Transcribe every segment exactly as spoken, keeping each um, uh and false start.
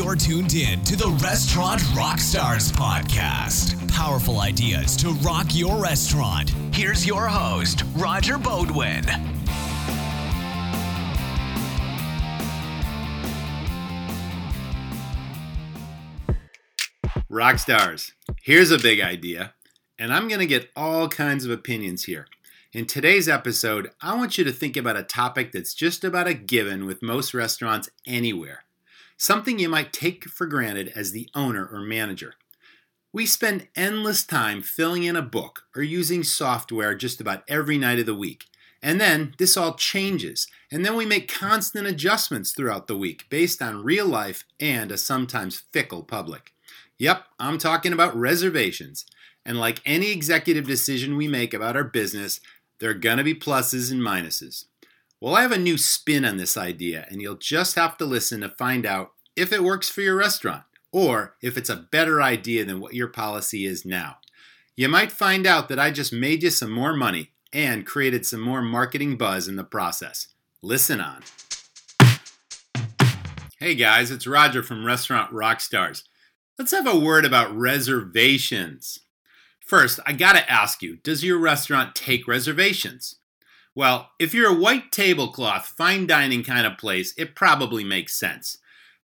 You're tuned in to the Restaurant Rockstars podcast. Powerful ideas to rock your restaurant. Here's your host, Roger Beaudoin. Rockstars, here's a big idea, and I'm going to get all kinds of opinions here. In today's episode, I want you to think about a topic that's just about a given with most restaurants anywhere. Something you might take for granted as the owner or manager. We spend endless time filling in a book or using software just about every night of the week. And then this all changes, and then we make constant adjustments throughout the week based on real life and a sometimes fickle public. Yep, I'm talking about reservations. And like any executive decision we make about our business, there are going to be pluses and minuses. Well, I have a new spin on this idea, and you'll just have to listen to find out if it works for your restaurant or if it's a better idea than what your policy is now. You might find out that I just made you some more money and created some more marketing buzz in the process. Listen on. Hey guys, it's Roger from Restaurant Rockstars. Let's have a word about reservations. First, I gotta ask you, does your restaurant take reservations? Well, if you're a white tablecloth, fine dining kind of place, it probably makes sense.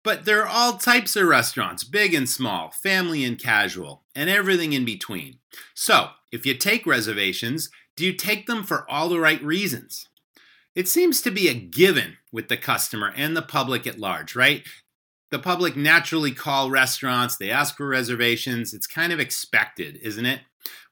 But there are all types of restaurants, big and small, family and casual, and everything in between. So, if you take reservations, do you take them for all the right reasons? It seems to be a given with the customer and the public at large, right? The public naturally call restaurants, they ask for reservations, it's kind of expected, isn't it?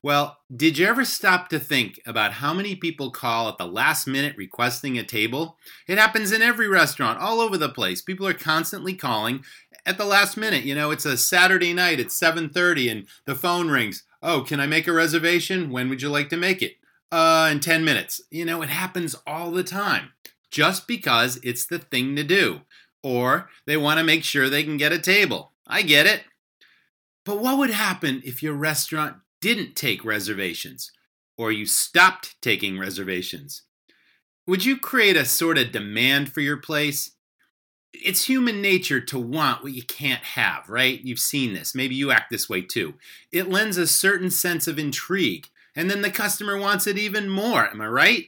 Well, did you ever stop to think about how many people call at the last minute requesting a table? It happens in every restaurant, all over the place. People are constantly calling at the last minute. You know, it's a Saturday night, it's seven thirty and the phone rings. Oh, can I make a reservation? When would you like to make it? Uh, in ten minutes. You know, it happens all the time just because it's the thing to do. Or they want to make sure they can get a table. I get it. But what would happen if your restaurant didn't take reservations, or you stopped taking reservations? Would you create a sort of demand for your place? It's human nature to want what you can't have, right? You've seen this. Maybe you act this way too. It lends a certain sense of intrigue, and then the customer wants it even more. Am I right?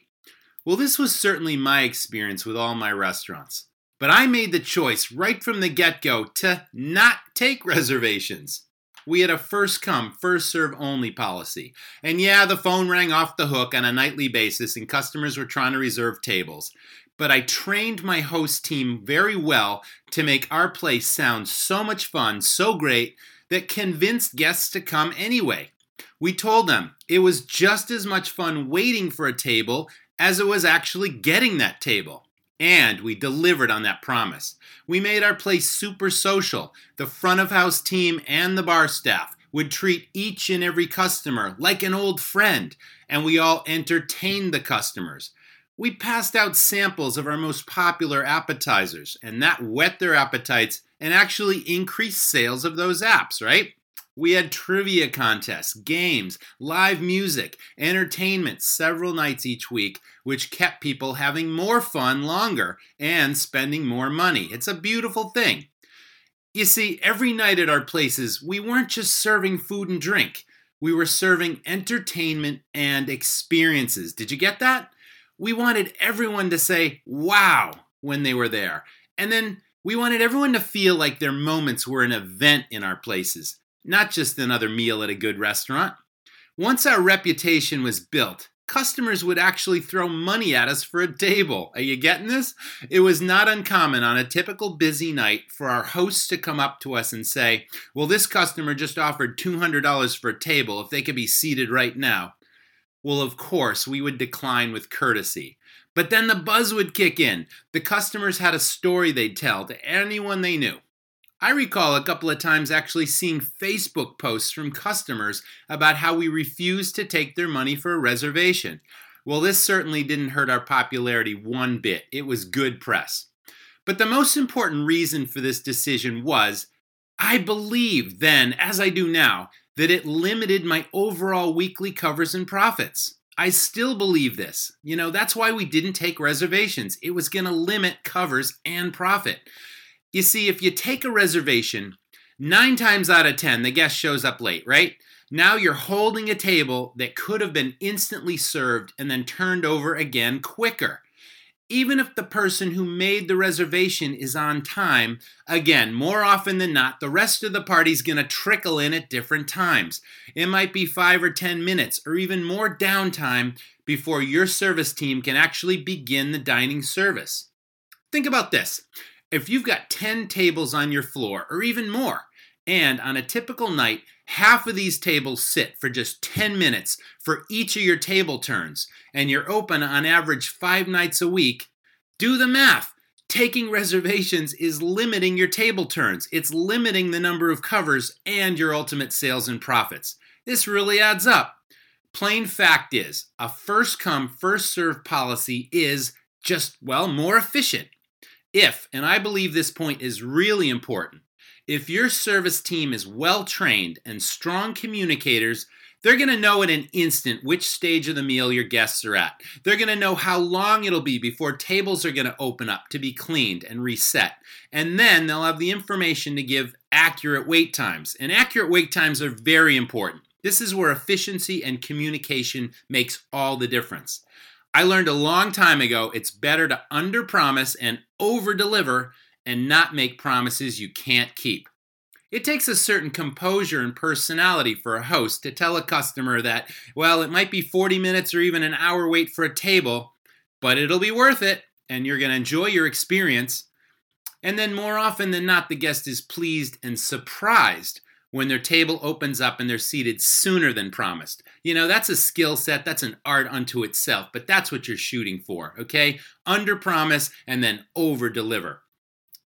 Well, this was certainly my experience with all my restaurants. But I made the choice right from the get-go to not take reservations. We had a first-come, first-serve only policy. And yeah, the phone rang off the hook on a nightly basis and customers were trying to reserve tables. But I trained my host team very well to make our place sound so much fun, so great, that convinced guests to come anyway. We told them it was just as much fun waiting for a table as it was actually getting that table. And we delivered on that promise. We made our place super social. The front of house team and the bar staff would treat each and every customer like an old friend, and we all entertained the customers. We passed out samples of our most popular appetizers, and that whet their appetites and actually increased sales of those apps, right? We had trivia contests, games, live music, entertainment several nights each week, which kept people having more fun longer and spending more money. It's a beautiful thing. You see, every night at our places, we weren't just serving food and drink. We were serving entertainment and experiences. Did you get that? We wanted everyone to say, wow, when they were there. And then we wanted everyone to feel like their moments were an event in our places. Not just another meal at a good restaurant. Once our reputation was built, customers would actually throw money at us for a table. Are you getting this? It was not uncommon on a typical busy night for our hosts to come up to us and say, well, this customer just offered two hundred dollars for a table if they could be seated right now. Well, of course, we would decline with courtesy. But then the buzz would kick in. The customers had a story they'd tell to anyone they knew. I recall a couple of times actually seeing Facebook posts from customers about how we refused to take their money for a reservation. Well, this certainly didn't hurt our popularity one bit. It was good press. But the most important reason for this decision was, I believed then, as I do now, that it limited my overall weekly covers and profits. I still believe this. You know, that's why we didn't take reservations. It was going to limit covers and profit. You see, if you take a reservation, nine times out of ten, the guest shows up late, right? Now you're holding a table that could have been instantly served and then turned over again quicker. Even if the person who made the reservation is on time, again, more often than not, the rest of the party's going to trickle in at different times. It might be five or ten minutes or even more downtime before your service team can actually begin the dining service. Think about this. If you've got ten tables on your floor or even more, and on a typical night, half of these tables sit for just ten minutes for each of your table turns, and you're open on average five nights a week, do the math. Taking reservations is limiting your table turns. It's limiting the number of covers and your ultimate sales and profits. This really adds up. Plain fact is, a first-come, first-served policy is just, well, more efficient. If, and I believe this point is really important, if your service team is well-trained and strong communicators, they're going to know in an instant which stage of the meal your guests are at. They're going to know how long it'll be before tables are going to open up to be cleaned and reset. And then they'll have the information to give accurate wait times. And accurate wait times are very important. This is where efficiency and communication makes all the difference. I learned a long time ago it's better to under-promise and over-deliver and not make promises you can't keep. It takes a certain composure and personality for a host to tell a customer that, well, it might be forty minutes or even an hour wait for a table, but it'll be worth it, and you're going to enjoy your experience. And then more often than not, the guest is pleased and surprised when their table opens up and they're seated sooner than promised. You know, that's a skill set, that's an art unto itself, but that's what you're shooting for, okay? Under promise and then over deliver.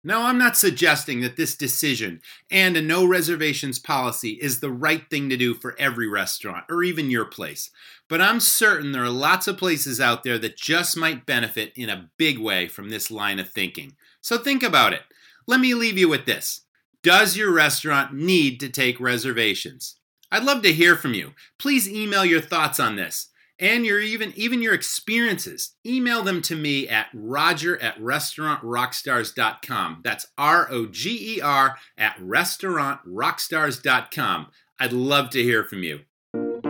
Now, I'm not suggesting that this decision and a no reservations policy is the right thing to do for every restaurant or even your place, but I'm certain there are lots of places out there that just might benefit in a big way from this line of thinking. So think about it. Let me leave you with this. Does your restaurant need to take reservations? I'd love to hear from you. Please email your thoughts on this. And your even even your experiences, email them to me at roger at restaurant rockstars dot com. That's R O G E R at restaurant rockstars dot com. I'd love to hear from you. All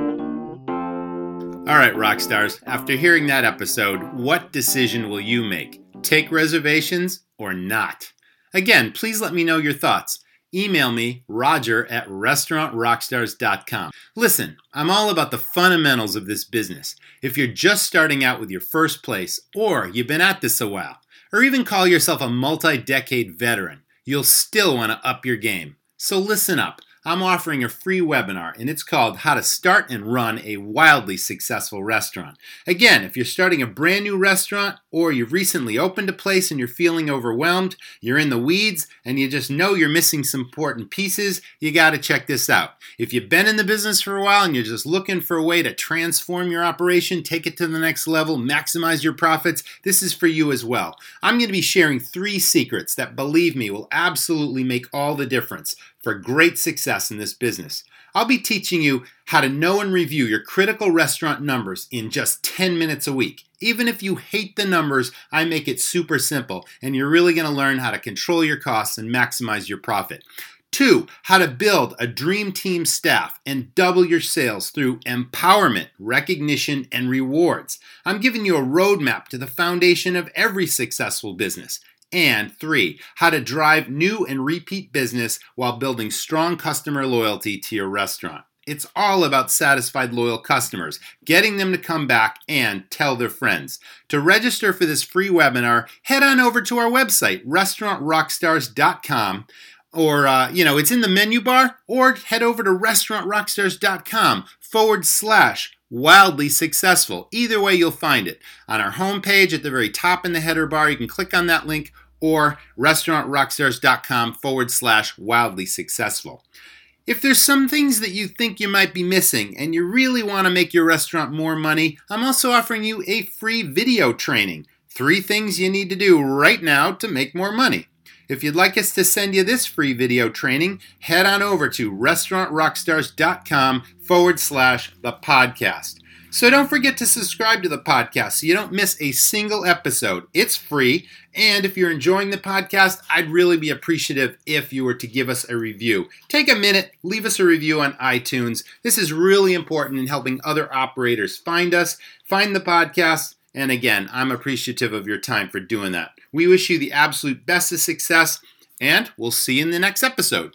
right, Rockstars, after hearing that episode, what decision will you make? Take reservations or not? Again, please let me know your thoughts. Email me, roger at restaurant rockstars dot com. Listen, I'm all about the fundamentals of this business. If you're just starting out with your first place, or you've been at this a while, or even call yourself a multi-decade veteran, you'll still want to up your game. So listen up. I'm offering a free webinar, and it's called How to Start and Run a Wildly Successful Restaurant. Again, if you're starting a brand new restaurant or you've recently opened a place and you're feeling overwhelmed, you're in the weeds, and you just know you're missing some important pieces, you got to check this out. If you've been in the business for a while and you're just looking for a way to transform your operation, take it to the next level, maximize your profits, this is for you as well. I'm going to be sharing three secrets that, believe me, will absolutely make all the difference for great success in this business. I'll be teaching you how to know and review your critical restaurant numbers in just ten minutes a week. Even if you hate the numbers, I make it super simple, and you're really going to learn how to control your costs and maximize your profit. Two, how to build a dream team staff and double your sales through empowerment, recognition, and rewards. I'm giving you a roadmap to the foundation of every successful business. And three, how to drive new and repeat business while building strong customer loyalty to your restaurant. It's all about satisfied loyal customers, getting them to come back and tell their friends. To register for this free webinar, head on over to our website, restaurant rockstars dot com, or, uh, you know, it's in the menu bar, or head over to restaurant rockstars dot com forward slash Wildly Successful. Either way, you'll find it. On our homepage at the very top in the header bar, you can click on that link, or restaurant rockstars dot com forward slash wildly successful. If there's some things that you think you might be missing and you really want to make your restaurant more money, I'm also offering you a free video training. Three things you need to do right now to make more money. If you'd like us to send you this free video training, head on over to restaurant rockstars dot com forward slash the podcast. So don't forget to subscribe to the podcast so you don't miss a single episode. It's free, and if you're enjoying the podcast, I'd really be appreciative if you were to give us a review. Take a minute, leave us a review on iTunes. This is really important in helping other operators find us, find the podcast, and again, I'm appreciative of your time for doing that. We wish you the absolute best of success, and we'll see you in the next episode.